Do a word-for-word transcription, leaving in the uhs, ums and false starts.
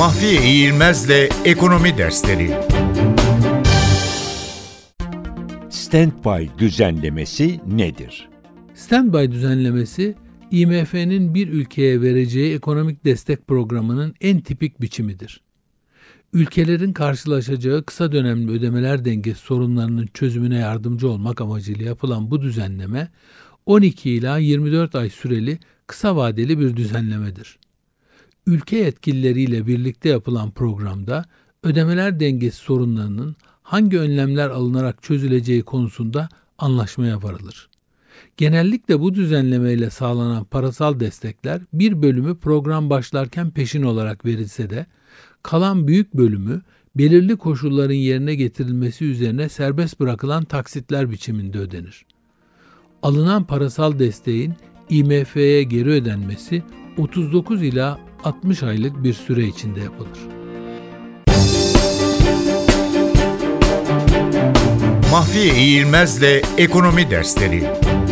Mahfi Eğilmez'le Ekonomi Dersleri. Stand By Düzenlemesi nedir? Stand By Düzenlemesi, I M F'nin bir ülkeye vereceği ekonomik destek programının en tipik biçimidir. Ülkelerin karşılaşacağı kısa dönemli ödemeler dengesi sorunlarının çözümüne yardımcı olmak amacıyla yapılan bu düzenleme, on iki ila yirmi dört ay süreli kısa vadeli bir düzenlemedir. Ülke yetkilileriyle birlikte yapılan programda ödemeler dengesi sorunlarının hangi önlemler alınarak çözüleceği konusunda anlaşmaya varılır. Genellikle bu düzenlemeyle sağlanan parasal destekler bir bölümü program başlarken peşin olarak verilse de kalan büyük bölümü belirli koşulların yerine getirilmesi üzerine serbest bırakılan taksitler biçiminde ödenir. Alınan parasal desteğin I M F'ye geri ödenmesi otuz dokuz ila altmış aylık bir süre içinde yapılır. Mahfi Eğilmez'le Ekonomi Dersleri.